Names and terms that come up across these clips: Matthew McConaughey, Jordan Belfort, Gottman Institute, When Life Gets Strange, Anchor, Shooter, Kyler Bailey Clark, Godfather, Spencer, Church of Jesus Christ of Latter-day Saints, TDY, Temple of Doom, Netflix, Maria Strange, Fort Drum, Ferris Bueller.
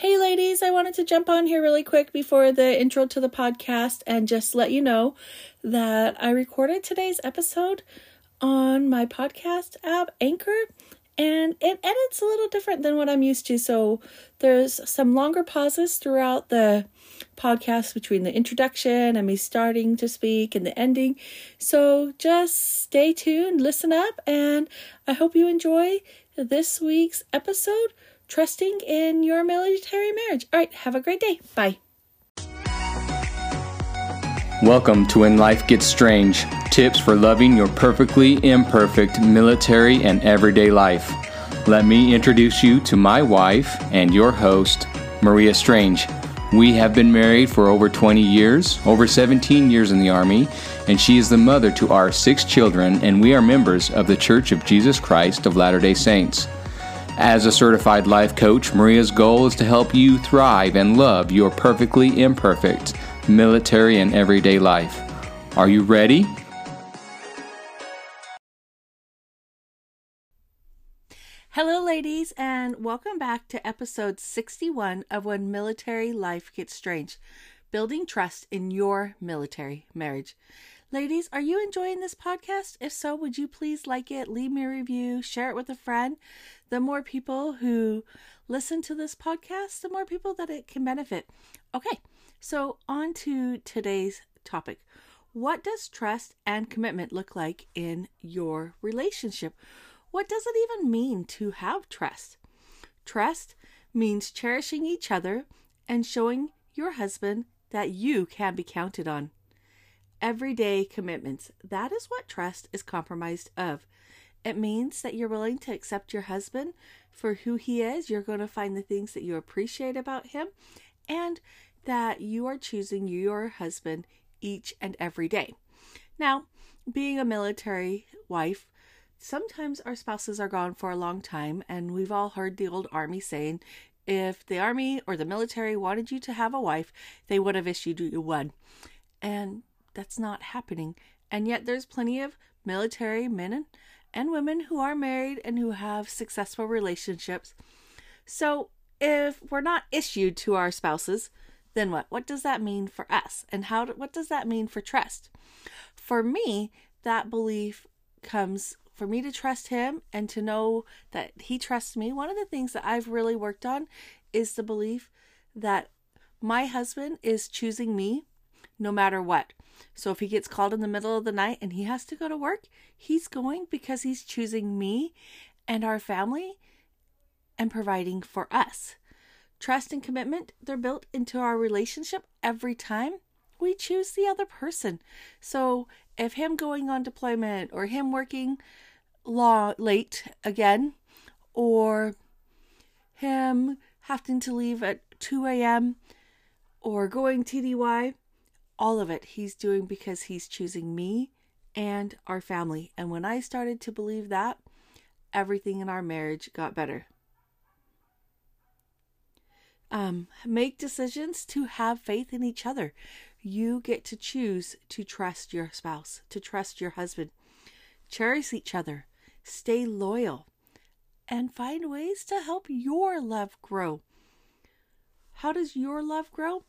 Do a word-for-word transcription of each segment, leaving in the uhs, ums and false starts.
Hey ladies, I wanted to jump on here really quick before the intro to the podcast and just let you know that I recorded today's episode on my podcast app, Anchor, and it edits a little different than what I'm used to. So there's some longer pauses throughout the podcast between the introduction and me starting to speak and the ending. So just stay tuned, listen up, and I hope you enjoy this week's episode, Trusting in Your Military Marriage. All right, have a great day. Bye. Welcome to When Life Gets Strange, tips for loving your perfectly imperfect military and everyday life. Let me introduce you to my wife and your host, Maria Strange. We have been married for over twenty years, over seventeen years in the Army, and she is the mother to our six children, and we are members of the Church of Jesus Christ of Latter-day Saints. As a certified life coach, Maria's goal is to help you thrive and love your perfectly imperfect military and everyday life. Are you ready? Hello, ladies, and welcome back to episode sixty-one of When Military Life Gets Strange, Building Trust in Your Military Marriage. Ladies, are you enjoying this podcast? If so, would you please like it, leave me a review, share it with a friend? The more people who listen to this podcast, the more people that it can benefit. Okay, so on to today's topic. What does trust and commitment look like in your relationship? What does it even mean to have trust? Trust means cherishing each other and showing your husband that you can be counted on. Everyday commitments. That is what trust is comprised of. It means that you're willing to accept your husband for who he is. You're going to find the things that you appreciate about him, and that you are choosing your husband each and every day. Now, being a military wife, sometimes our spouses are gone for a long time, and we've all heard the old Army saying, if the Army or the military wanted you to have a wife, they would have issued you one. And that's not happening. And yet there's plenty of military men and women who are married and who have successful relationships. So if we're not issued to our spouses, then what? What does that mean for us? And how? Do, what does that mean for trust? For me, that belief comes for me to trust him and to know that he trusts me. One of the things that I've really worked on is the belief that my husband is choosing me no matter what. So if he gets called in the middle of the night and he has to go to work, he's going because he's choosing me and our family and providing for us. Trust and commitment, they're built into our relationship every time we choose the other person. So if him going on deployment or him working long, late again, or him having to leave at two a.m. or going T D Y, all of it he's doing because he's choosing me and our family. And when I started to believe that, everything in our marriage got better. Um, make decisions to have faith in each other. You get to choose to trust your spouse, to trust your husband. Cherish each other. Stay loyal. And find ways to help your love grow. How does your love grow?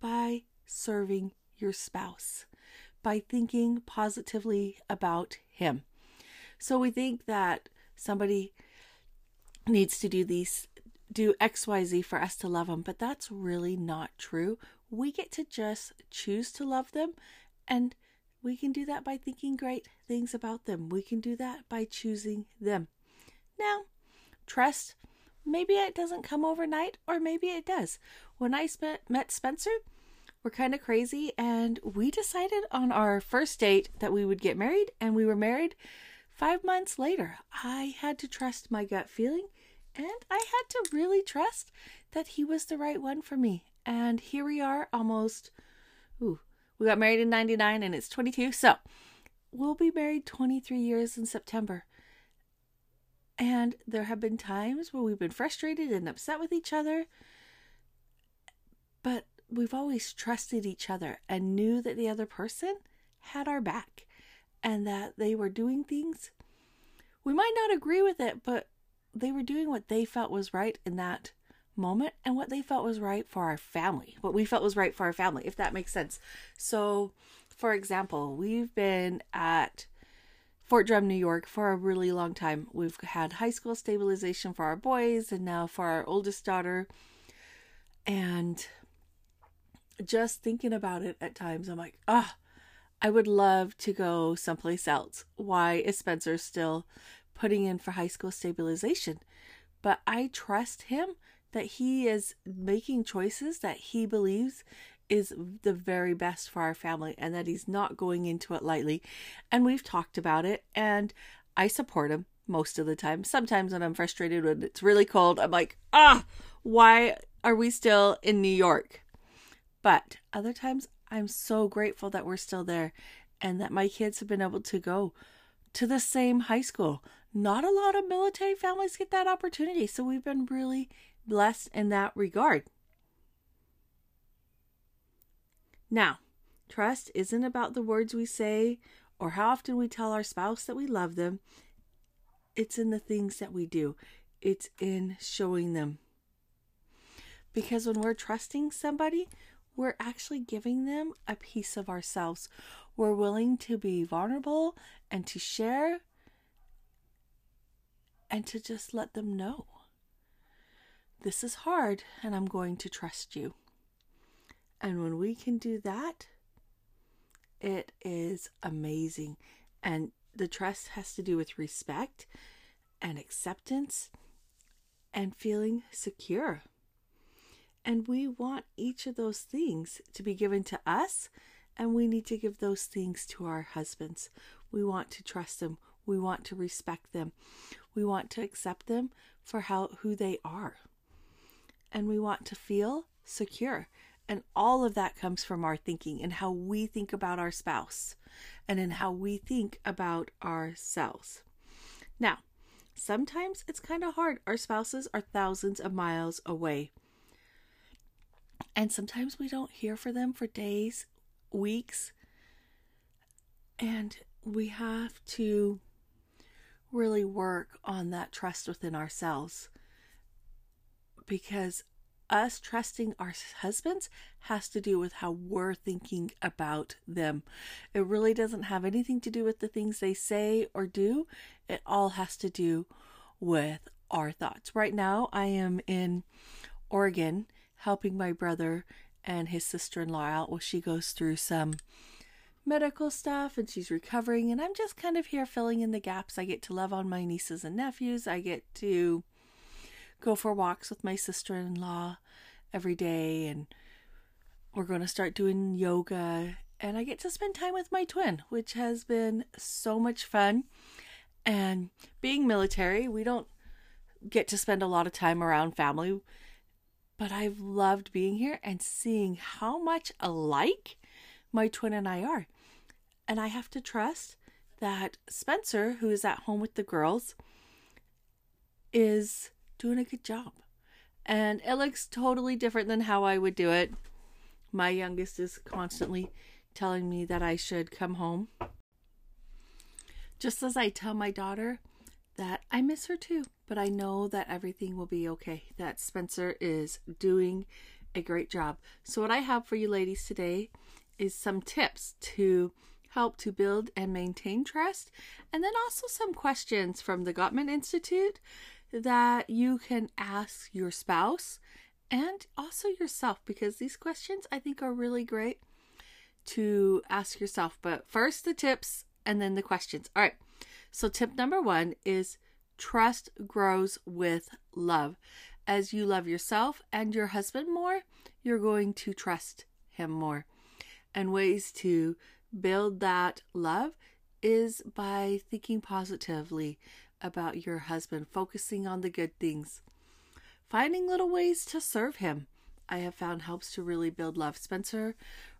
By serving your spouse, by thinking positively about him. So we think that somebody needs to do these, do X Y Z for us to love them, but that's really not true. We get to just choose to love them, and we can do that by thinking great things about them. We can do that by choosing them. Now, trust, maybe it doesn't come overnight, or maybe it does. When I sp- met Spencer, we're kind of crazy, and we decided on our first date that we would get married, and we were married five months later. I had to trust my gut feeling, and I had to really trust that he was the right one for me. And here we are almost, ooh, we got married in ninety-nine, and it's twenty-two, so we'll be married twenty-three years in September. And there have been times where we've been frustrated and upset with each other, but we've always trusted each other and knew that the other person had our back and that they were doing things. We might not agree with it, but they were doing what they felt was right in that moment and what they felt was right for our family, what we felt was right for our family, if that makes sense. So, for example, we've been at Fort Drum, New York for a really long time. We've had high school stabilization for our boys and now for our oldest daughter. And just thinking about it at times, I'm like, ah, oh, I would love to go someplace else. Why is Spencer still putting in for high school stabilization? But I trust him that he is making choices that he believes is the very best for our family and that he's not going into it lightly. And we've talked about it and I support him most of the time. Sometimes when I'm frustrated, when it's really cold, I'm like, ah, why are we still in New York? But other times I'm so grateful that we're still there and that my kids have been able to go to the same high school. Not a lot of military families get that opportunity. So we've been really blessed in that regard. Now, trust isn't about the words we say or how often we tell our spouse that we love them. It's in the things that we do. It's in showing them. Because when we're trusting somebody, we're actually giving them a piece of ourselves. We're willing to be vulnerable and to share and to just let them know. This is hard and I'm going to trust you. And when we can do that, it is amazing. And the trust has to do with respect and acceptance and feeling secure. And we want each of those things to be given to us, and we need to give those things to our husbands. We want to trust them. We want to respect them. We want to accept them for how who they are. And we want to feel secure. And all of that comes from our thinking and how we think about our spouse and in how we think about ourselves. Now, sometimes it's kind of hard. Our spouses are thousands of miles away. And sometimes we don't hear from them for days, weeks. And we have to really work on that trust within ourselves, because us trusting our husbands has to do with how we're thinking about them. It really doesn't have anything to do with the things they say or do. It all has to do with our thoughts. Right now, I am in Oregon helping my brother and his sister-in-law out while she goes through some medical stuff and she's recovering. And I'm just kind of here filling in the gaps. I get to love on my nieces and nephews. I get to go for walks with my sister-in-law every day, and we're going to start doing yoga, and I get to spend time with my twin, which has been so much fun. And being military, we don't get to spend a lot of time around family, but I've loved being here and seeing how much alike my twin and I are. And I have to trust that Spencer, who is at home with the girls, is doing a good job. And it looks totally different than how I would do it. My youngest is constantly telling me that I should come home. Just as I tell my daughter that I miss her too, but I know that everything will be okay, that Spencer is doing a great job. So what I have for you ladies today is some tips to help to build and maintain trust, and then also some questions from the Gottman Institute that you can ask your spouse and also yourself, because these questions I think are really great to ask yourself. But first the tips and then the questions. All right. So tip number one is trust grows with love. As you love yourself and your husband more, you're going to trust him more. And ways to build that love is by thinking positively about your husband, focusing on the good things, finding little ways to serve him. I have found helps to really build love. Spencer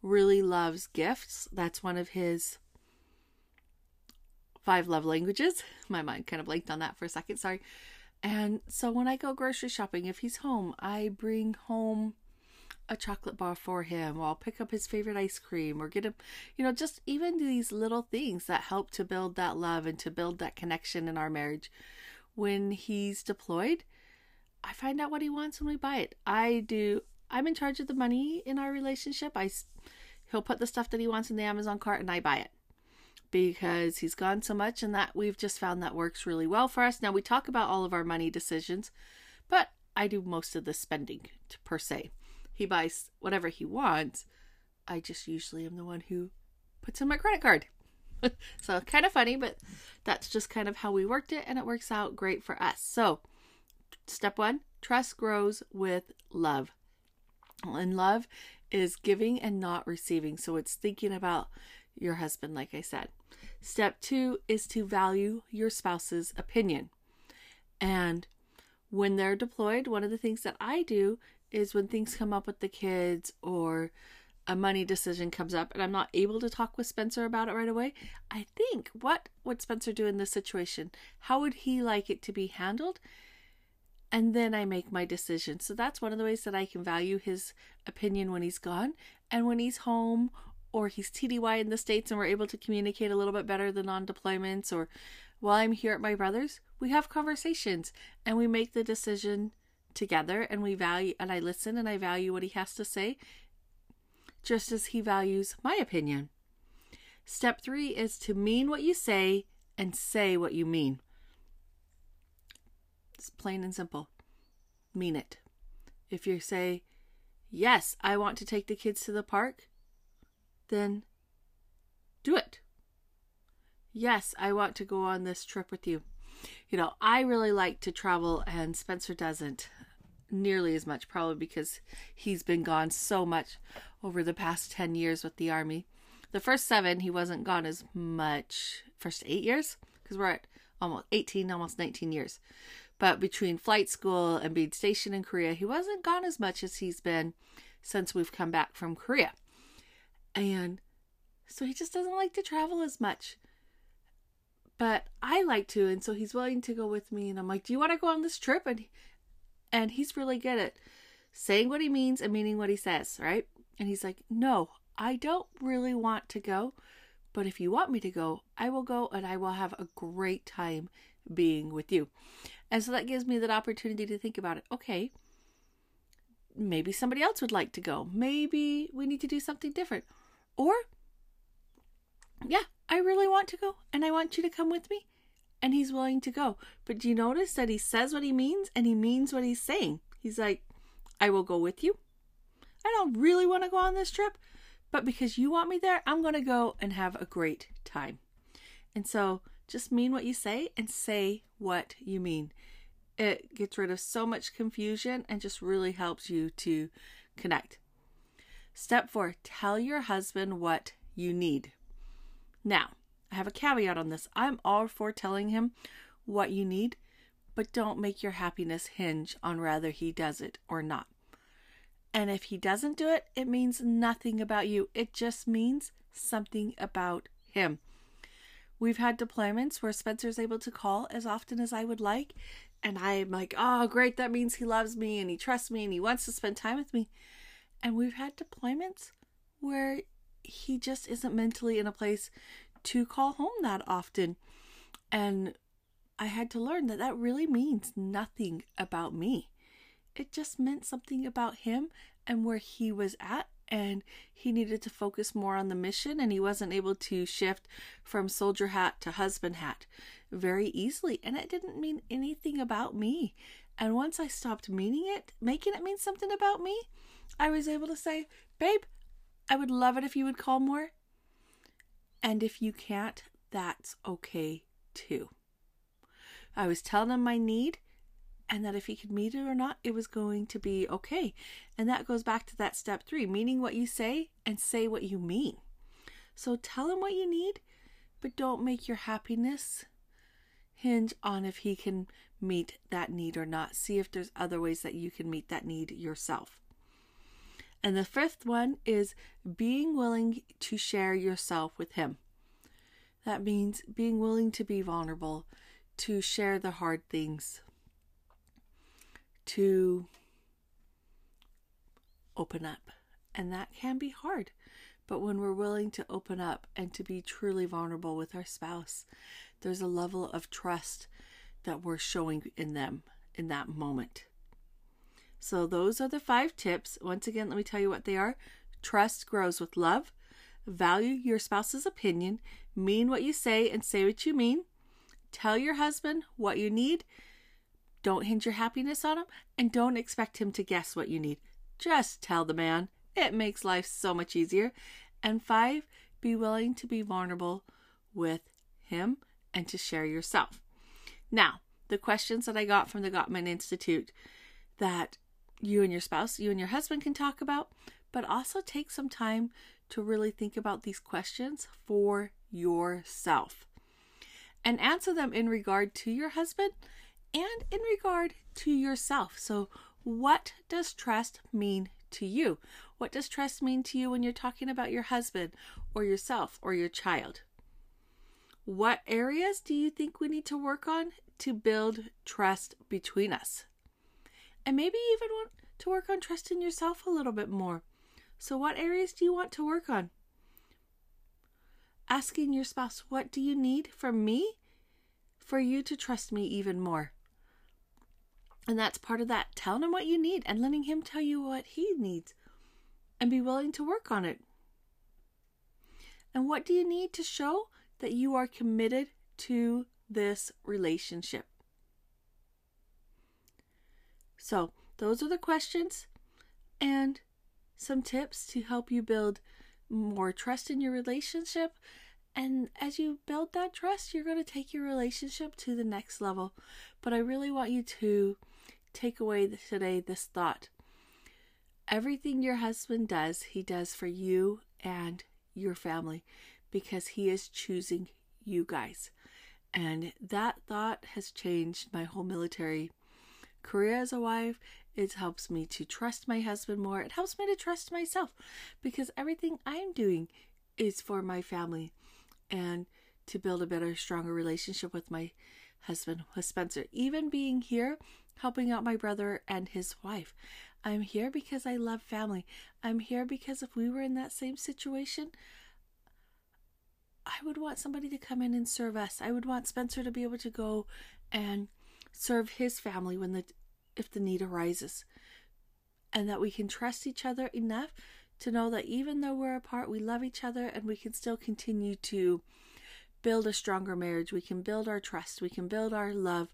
really loves gifts. That's one of his five love languages. My mind kind of blanked on that for a second. Sorry. And so when I go grocery shopping, if he's home, I bring home a chocolate bar for him, or I'll pick up his favorite ice cream, or get him, you know, just even these little things that help to build that love and to build that connection in our marriage. When he's deployed, I find out what he wants when we buy it. I do. I'm in charge of the money in our relationship. I, he'll put the stuff that he wants in the Amazon cart and I buy it because he's gone so much, and that we've just found that works really well for us. Now, we talk about all of our money decisions, but I do most of the spending per se. He buys whatever he wants. I just usually am the one who puts in my credit card. So kind of funny, but that's just kind of how we worked it, and it works out great for us. So step one, trust grows with love. And love is giving and not receiving. So it's thinking about your husband, like I said. Step two is to value your spouse's opinion. And when they're deployed, one of the things that I do is when things come up with the kids or a money decision comes up and I'm not able to talk with Spencer about it right away, I think, what would Spencer do in this situation? How would he like it to be handled? And then I make my decision. So that's one of the ways that I can value his opinion when he's gone. And when he's home or he's T D Y in the States and we're able to communicate a little bit better than on deployments, or while I'm here at my brother's, we have conversations and we make the decision together, and we value, and I listen and I value what he has to say, just as he values my opinion. Step three is to mean what you say and say what you mean. It's plain and simple. Mean it. If you say, yes, I want to take the kids to the park, then do it. Yes, I want to go on this trip with you. You know, I really like to travel and Spencer doesn't nearly as much, probably because he's been gone so much over the past ten years with the Army. The first seven, he wasn't gone as much. First eight years, because we're at almost eighteen, almost nineteen years. But between flight school and being stationed in Korea, he wasn't gone as much as he's been since we've come back from Korea. And so he just doesn't like to travel as much. But I like to, and so he's willing to go with me. And I'm like, do you want to go on this trip? And he, and he's really good at saying what he means and meaning what he says, right? And he's like, no, I don't really want to go. But if you want me to go, I will go, and I will have a great time being with you. And so that gives me that opportunity to think about it. Okay, maybe somebody else would like to go. Maybe we need to do something different. Or, yeah, I really want to go, and I want you to come with me. And he's willing to go. But do you notice that he says what he means and he means what he's saying? He's like, I will go with you. I don't really want to go on this trip, but because you want me there, I'm going to go and have a great time. And so just mean what you say and say what you mean. It gets rid of so much confusion and just really helps you to connect. Step four, tell your husband what you need. Now, I have a caveat on this. I'm all for telling him what you need, but don't make your happiness hinge on whether he does it or not. And if he doesn't do it, it means nothing about you. It just means something about him. We've had deployments where Spencer's able to call as often as I would like, and I'm like, oh, great, that means he loves me and he trusts me and he wants to spend time with me. And we've had deployments where he just isn't mentally in a place to call home that often, and I had to learn that that really means nothing about me. It just meant something about him and where he was at, and he needed to focus more on the mission, and he wasn't able to shift from soldier hat to husband hat very easily, and it didn't mean anything about me. And once I stopped meaning it, making it mean something about me, I was able to say, babe, I would love it if you would call more. And if you can't, that's okay too. I was telling him my need, and that if he could meet it or not, it was going to be okay. And that goes back to that step three, meaning what you say and say what you mean. So tell him what you need, but don't make your happiness hinge on if he can meet that need or not. See if there's other ways that you can meet that need yourself. And the fifth one is being willing to share yourself with him. That means being willing to be vulnerable, to share the hard things, to open up. And that can be hard. But when we're willing to open up and to be truly vulnerable with our spouse, there's a level of trust that we're showing in them in that moment. So those are the five tips. Once again, let me tell you what they are. Trust grows with love. Value your spouse's opinion. Mean what you say and say what you mean. Tell your husband what you need. Don't hinge your happiness on him, and don't expect him to guess what you need. Just tell the man. It makes life so much easier. And five, be willing to be vulnerable with him and to share yourself. Now, the questions that I got from the Gottman Institute that you and your spouse, you and your husband can talk about, but also take some time to really think about these questions for yourself and answer them in regard to your husband and in regard to yourself. So what does trust mean to you? What does trust mean to you when you're talking about your husband or yourself or your child? What areas do you think we need to work on to build trust between us? And maybe you even want to work on trusting yourself a little bit more. So what areas do you want to work on? Asking your spouse, what do you need from me for you to trust me even more? And that's part of that. Telling him what you need and letting him tell you what he needs and be willing to work on it. And what do you need to show that you are committed to this relationship? So those are the questions and some tips to help you build more trust in your relationship. And as you build that trust, you're going to take your relationship to the next level. But I really want you to take away today this thought. Everything your husband does, he does for you and your family because he is choosing you guys. And that thought has changed my whole military career as a wife. It helps me to trust my husband more. It helps me to trust myself because everything I'm doing is for my family and to build a better, stronger relationship with my husband, with Spencer. Even being here, helping out my brother and his wife. I'm here because I love family. I'm here because if we were in that same situation, I would want somebody to come in and serve us. I would want Spencer to be able to go and serve his family when the if the need arises. And that we can trust each other enough to know that even though we're apart, we love each other and we can still continue to build a stronger marriage. We can build our trust. We can build our love.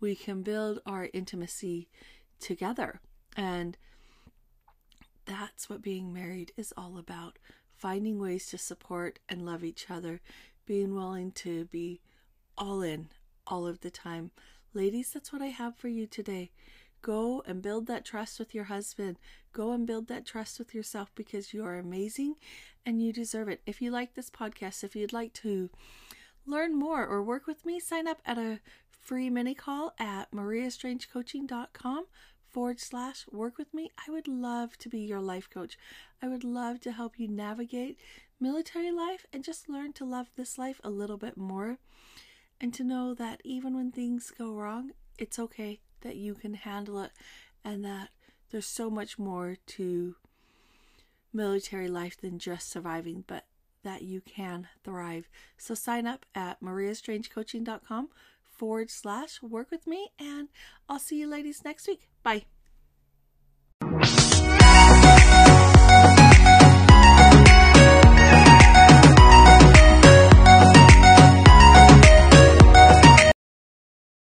We can build our intimacy together. And that's what being married is all about. Finding ways to support and love each other. Being willing to be all in all of the time. Ladies, that's what I have for you today. Go and build that trust with your husband. Go and build that trust with yourself because you are amazing and you deserve it. If you like this podcast, if you'd like to learn more or work with me, sign up at a free mini call at mariastrangecoaching.com forward slash work with me. I would love to be your life coach. I would love to help you navigate military life and just learn to love this life a little bit more and to know that even when things go wrong, it's okay, that you can handle it and that there's so much more to military life than just surviving, but that you can thrive. So sign up at mariastrangecoaching.com forward slash work with me and I'll see you ladies next week. Bye.